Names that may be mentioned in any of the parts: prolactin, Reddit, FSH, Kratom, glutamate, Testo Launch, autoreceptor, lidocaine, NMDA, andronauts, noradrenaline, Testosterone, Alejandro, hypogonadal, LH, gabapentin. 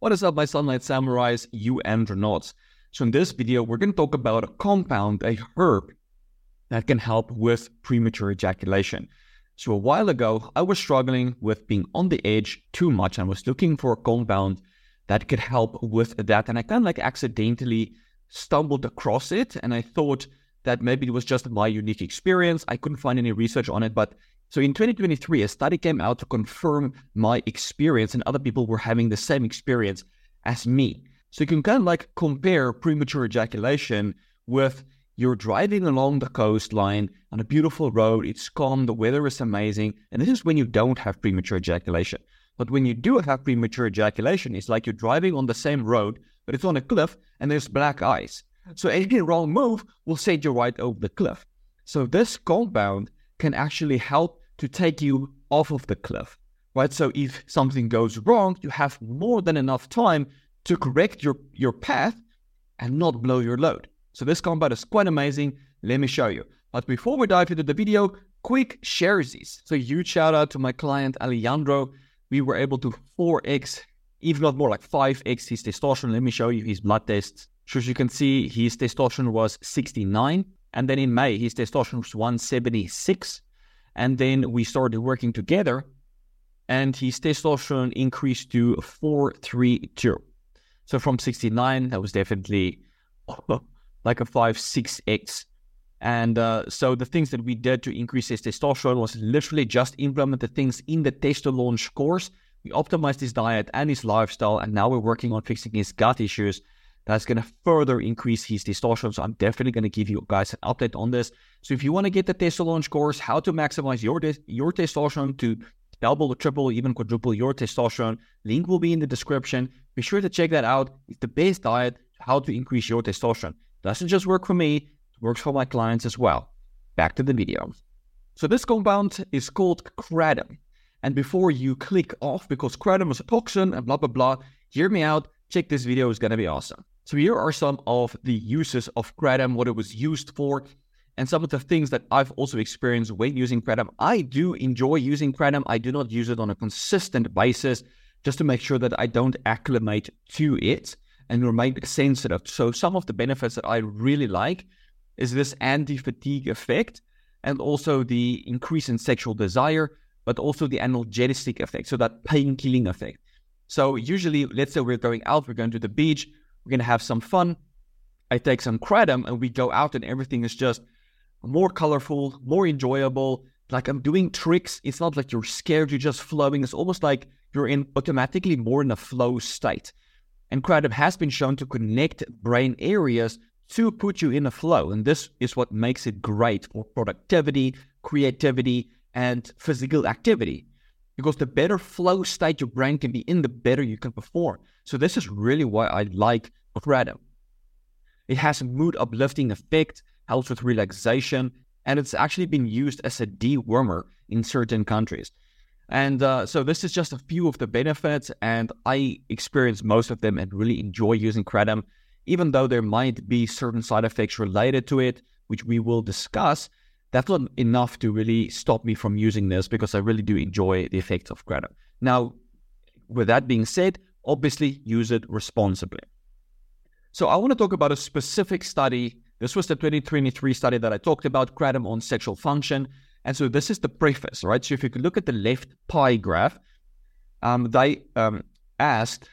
What is up, my sunlight samurais, you andronauts? So in this video, we're going to talk about a compound, a herb, that can help with premature ejaculation. So a while ago, I was struggling with being on the edge too much and was looking for a compound that could help with that. And I kind of like accidentally stumbled across it. And I thought that maybe it was just my unique experience. I couldn't find any research on it, but so in 2023, a study came out to confirm my experience, and other people were having the same experience as me. So you can kind of like compare premature ejaculation with you're driving along the coastline on a beautiful road, it's calm, the weather is amazing, and this is when you don't have premature ejaculation. But when you do have premature ejaculation, it's like you're driving on the same road, but it's on a cliff and there's black ice. So any wrong move will send you right over the cliff. So this compound can actually help to take you off of the cliff, right? So if something goes wrong, you have more than enough time to correct your path and not blow your load. So this compound is quite amazing. Let me show you. But before we dive into the video, quick sharesies. So huge shout out to my client, Alejandro. We were able to 4x, if not more, like 5x his testosterone. Let me show you his blood tests. So as you can see, his testosterone was 69. And then in May, his testosterone was 176. And then we started working together and his testosterone increased to 432. So from 69, that was definitely like a 5-6x. And so the things that we did to increase his testosterone was literally just implement the things in the Testo Launch course. We optimized his diet and his lifestyle. And now we're working on fixing his gut issues. That's going to further increase his testosterone. So I'm definitely going to give you guys an update on this. So if you want to get the Testo Launch course, how to maximize your testosterone to double, triple, even quadruple your testosterone, link will be in the description. Be sure to check that out. It's the best diet, how to increase your testosterone. Doesn't just work for me, it works for my clients as well. Back to the video. So this compound is called Kratom. And before you click off, because Kratom is a toxin and blah, blah, blah, hear me out. Check this video, it's going to be awesome. So here are some of the uses of Kratom, what it was used for, and some of the things that I've also experienced when using Kratom. I do enjoy using Kratom. I do not use it on a consistent basis just to make sure that I don't acclimate to it and remain sensitive. So some of the benefits that I really like is this anti-fatigue effect and also the increase in sexual desire, but also the analgesic effect, so that pain-killing effect. So usually, let's say we're going out, we're going to the beach, we're going to have some fun. I take some Kratom and we go out and everything is just more colorful, more enjoyable. Like I'm doing tricks. It's not like you're scared. You're just flowing. It's almost like you're in automatically more in a flow state. And Kratom has been shown to connect brain areas to put you in a flow. And this is what makes it great for productivity, creativity, and physical activity. Because the better flow state your brain can be in, the better you can perform. So this is really why I like Kratom. It has a mood uplifting effect, helps with relaxation, and it's actually been used as a dewormer in certain countries. And so this is just a few of the benefits, and I experience most of them and really enjoy using Kratom, even though there might be certain side effects related to it, which we will discuss. That's not enough to really stop me from using this because I really do enjoy the effects of Kratom. Now, with that being said, obviously use it responsibly. So I want to talk about a specific study. This was the 2023 study that I talked about, Kratom on sexual function. And so this is the preface, right? So if you could look at the left pie graph, they asked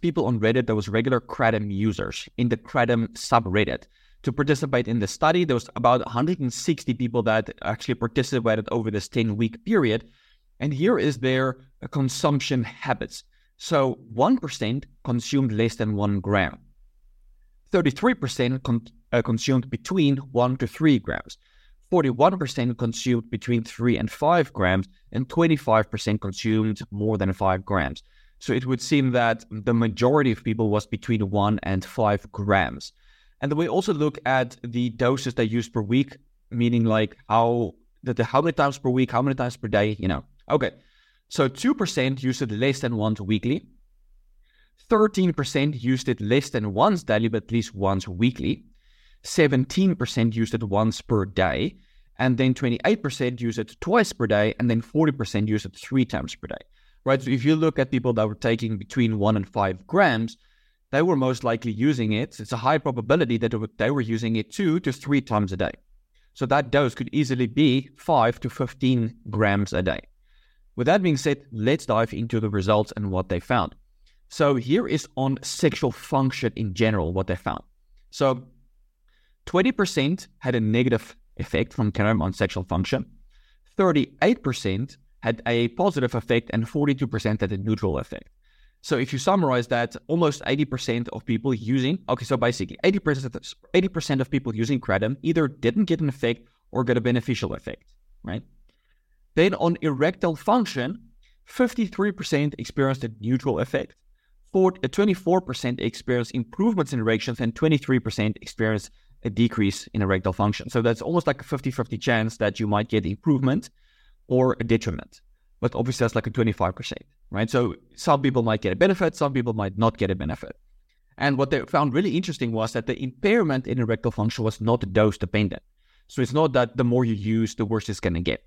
people on Reddit that was regular Kratom users in the Kratom subreddit to participate in the study. There was about 160 people that actually participated over this 10-week period. And here is their consumption habits. So 1% consumed less than 1 gram. 33% consumed between 1 to 3 grams. 41% consumed between 3 and 5 grams. And 25% consumed more than 5 grams. So it would seem that the majority of people was between 1 and 5 grams. And then we also look at the doses they use per week, meaning like how many times per week, how many times per day, you know. Okay, so 2% used it less than once weekly. 13% used it less than once daily, but at least once weekly. 17% used it once per day. And then 28% used it twice per day. And then 40% used it 3 times per day. right? So if you look at people that were taking between 1 and 5 grams, they were most likely using it. It's a high probability that they were using it 2 to 3 times a day. So that dose could easily be 5 to 15 grams a day. With that being said, let's dive into the results and what they found. So here is on sexual function in general, what they found. So 20% had a negative effect from Kratom on sexual function, 38% had a positive effect, and 42% had a neutral effect. So if you summarize that, almost 80% of people using, okay, so basically 80% of people using Kratom either didn't get an effect or got a beneficial effect, right? Then on erectile function, 53% experienced a neutral effect, 24% experienced improvements in erections, and 23% experienced a decrease in erectile function. So that's almost like a 50-50 chance that you might get improvement or a detriment. But obviously that's like a 25%, right? So some people might get a benefit, some people might not get a benefit. And what they found really interesting was that the impairment in erectile function was not dose dependent. So it's not that the more you use, the worse it's going to get.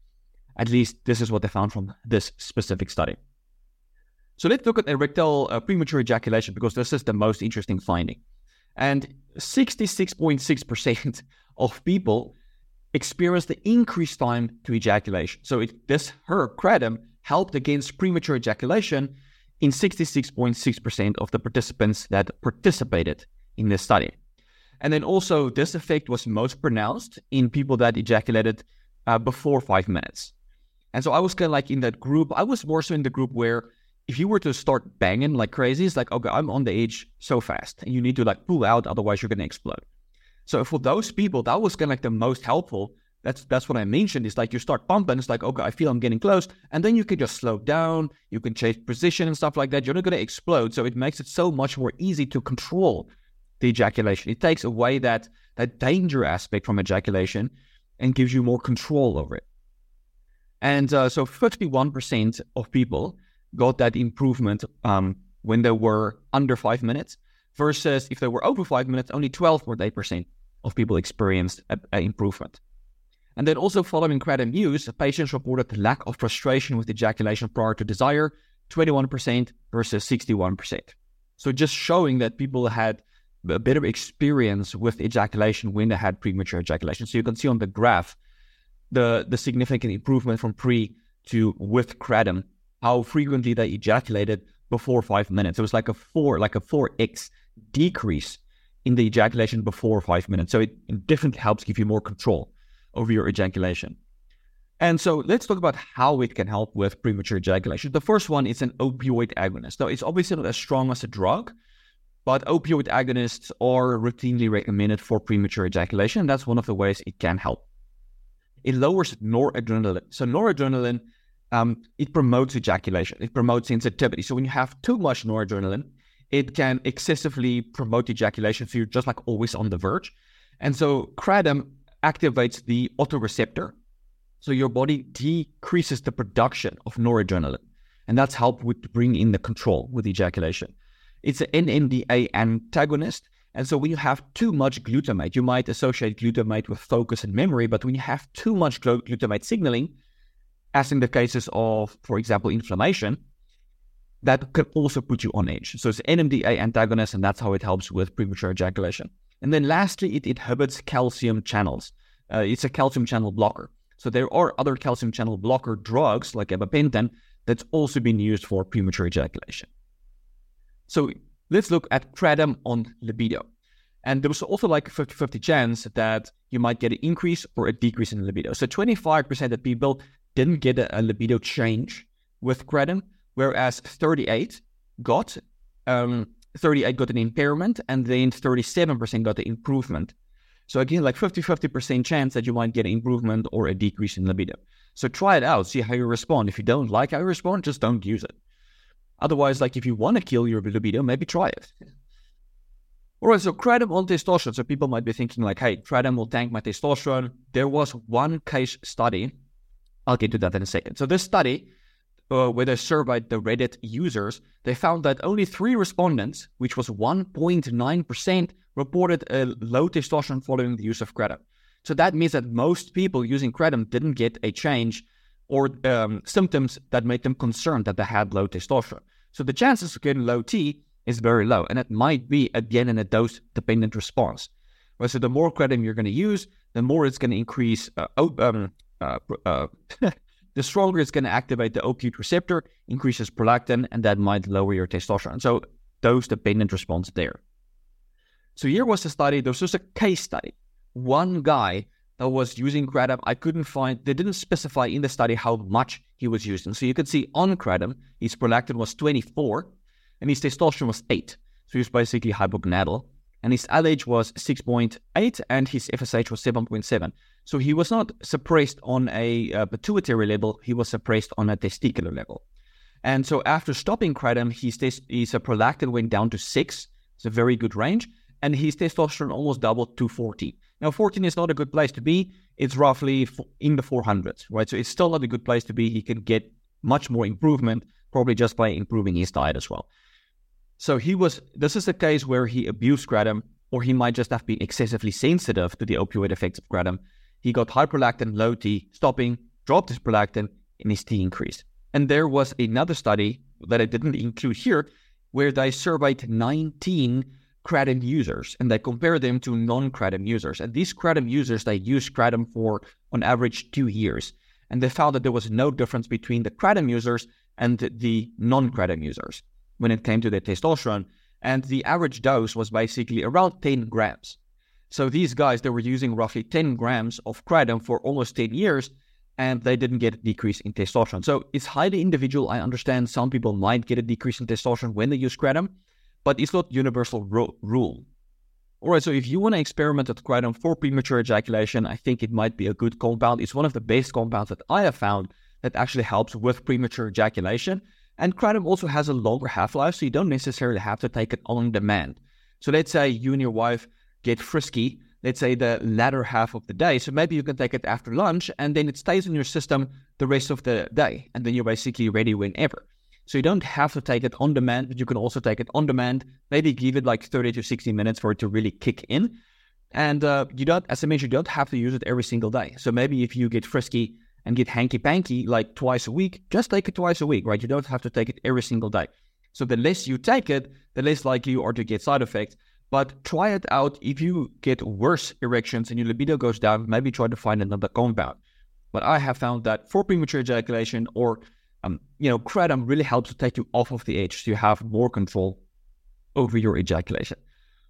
At least this is what they found from this specific study. So let's look at erectile premature ejaculation, because this is the most interesting finding. And 66.6% of people experienced the increased time to ejaculation. So Kratom helped against premature ejaculation in 66.6% of the participants that participated in this study. And then also this effect was most pronounced in people that ejaculated before 5 minutes. And so I was kind of like in that group. I was more so in the group where if you were to start banging like crazy, it's like, okay, I'm on the edge so fast and you need to like pull out, otherwise you're going to explode. So for those people, that was kind of like the most helpful. That's what I mentioned. It's like you start pumping. It's like, okay, I feel I'm getting close. And then you can just slow down. You can change position and stuff like that. You're not going to explode. So it makes it so much more easy to control the ejaculation. It takes away that danger aspect from ejaculation and gives you more control over it. And so 51% of people got that improvement when they were under 5 minutes, versus if they were over 5 minutes, only 12.8% of people experienced an improvement. And then also following Kratom use, patients reported lack of frustration with ejaculation prior to desire, 21% versus 61%. So just showing that people had a better experience with ejaculation when they had premature ejaculation. So you can see on the graph the significant improvement from pre to with Kratom, how frequently they ejaculated before 5 minutes. It was like a 4x decrease in the ejaculation before 5 minutes. So it definitely helps give you more control over your ejaculation. And so let's talk about how it can help with premature ejaculation. The first one is an opioid agonist. Now, it's obviously not as strong as a drug, but opioid agonists are routinely recommended for premature ejaculation. And that's one of the ways it can help. It lowers noradrenaline. So noradrenaline, it promotes ejaculation. It promotes sensitivity. So when you have too much noradrenaline, it can excessively promote ejaculation. So you're just like always on the verge. And so Kratom activates the autoreceptor. So your body decreases the production of noradrenaline. And that's helped with bringing in the control with ejaculation. It's an NMDA antagonist. And so when you have too much glutamate, you might associate glutamate with focus and memory. But when you have too much glutamate signaling, as in the cases of, for example, inflammation, that could also put you on edge. So it's NMDA antagonist, and that's how it helps with premature ejaculation. And then lastly, it inhibits calcium channels. It's a calcium channel blocker. So there are other calcium channel blocker drugs like gabapentin that's also been used for premature ejaculation. So let's look at Kratom on libido. And there was also like a 50-50 chance that you might get an increase or a decrease in libido. So 25% of people didn't get a libido change with Kratom, whereas 38 got an impairment, and then 37% got the improvement. So again, like 50-50% chance that you might get an improvement or a decrease in libido. So try it out, see how you respond. If you don't like how you respond, just don't use it. Otherwise, like if you want to kill your libido, maybe try it. All right, so Kratom on testosterone. So people might be thinking like, hey, Kratom will tank my testosterone. There was one case study. I'll get to that in a second. So this study, where they surveyed the Reddit users, they found that only 3 respondents, which was 1.9%, reported a low testosterone following the use of Kratom. So that means that most people using Kratom didn't get a change or symptoms that make them concerned that they had low testosterone. So the chances of getting low T is very low, and it might be, again, in a dose-dependent response. Right? So the more kratom you're going to use, the more it's going to increase, the stronger it's going to activate the opioid receptor, increases prolactin, and that might lower your testosterone. So dose-dependent response there. So here was a study, there was just a case study. One guy that was using kratom, I couldn't find, they didn't specify in the study how much he was using. So you could see on kratom, his prolactin was 24 and his testosterone was 8. So he was basically hypogonadal. And his LH was 6.8 and his FSH was 7.7. So he was not suppressed on a pituitary level, he was suppressed on a testicular level. And so after stopping kratom, his prolactin went down to 6. It's a very good range. And his testosterone almost doubled to 14. Now, 14 is not a good place to be. It's roughly in the 400s, right? So it's still not a good place to be. He can get much more improvement, probably just by improving his diet as well. So this is a case where he abused kratom, or he might just have been excessively sensitive to the opioid effects of kratom. He got high prolactin, low T, stopping, dropped his prolactin, and his T increased. And there was another study that I didn't include here, where they surveyed 19 kratom users, and they compare them to non-kratom users. And these kratom users, they used kratom for, on average, 2 years. And they found that there was no difference between the kratom users and the non-kratom users when it came to their testosterone. And the average dose was basically around 10 grams. So these guys, they were using roughly 10 grams of kratom for almost 10 years, and they didn't get a decrease in testosterone. So it's highly individual. I understand some people might get a decrease in testosterone when they use kratom, but it's not universal rule. All right, so if you want to experiment with kratom for premature ejaculation, I think it might be a good compound. It's one of the best compounds that I have found that actually helps with premature ejaculation. And kratom also has a longer half-life, so you don't necessarily have to take it on demand. So let's say you and your wife get frisky, let's say the latter half of the day. So maybe you can take it after lunch, and then it stays in your system the rest of the day. And then you're basically ready whenever. So you don't have to take it on demand, but you can also take it on demand. Maybe give it like 30 to 60 minutes for it to really kick in. And you don't, as I mentioned, you don't have to use it every single day. So maybe if you get frisky and get hanky-panky like twice a week, just take it twice a week, right? You don't have to take it every single day. So the less you take it, the less likely you are to get side effects. But try it out. If you get worse erections and your libido goes down, maybe try to find another compound. But I have found that for premature ejaculation or kratom really helps to take you off of the edge, so you have more control over your ejaculation.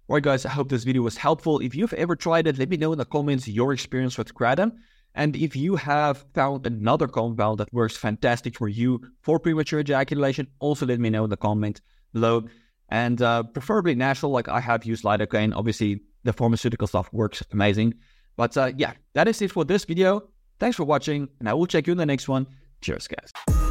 All right, guys, I hope this video was helpful. If you've ever tried it, let me know in the comments your experience with kratom. And if you have found another compound that works fantastic for you for premature ejaculation, also let me know in the comment below. And preferably natural, like I have used lidocaine. Obviously, the pharmaceutical stuff works amazing. But yeah, that is it for this video. Thanks for watching, and I will check you in the next one. Cheers, guys.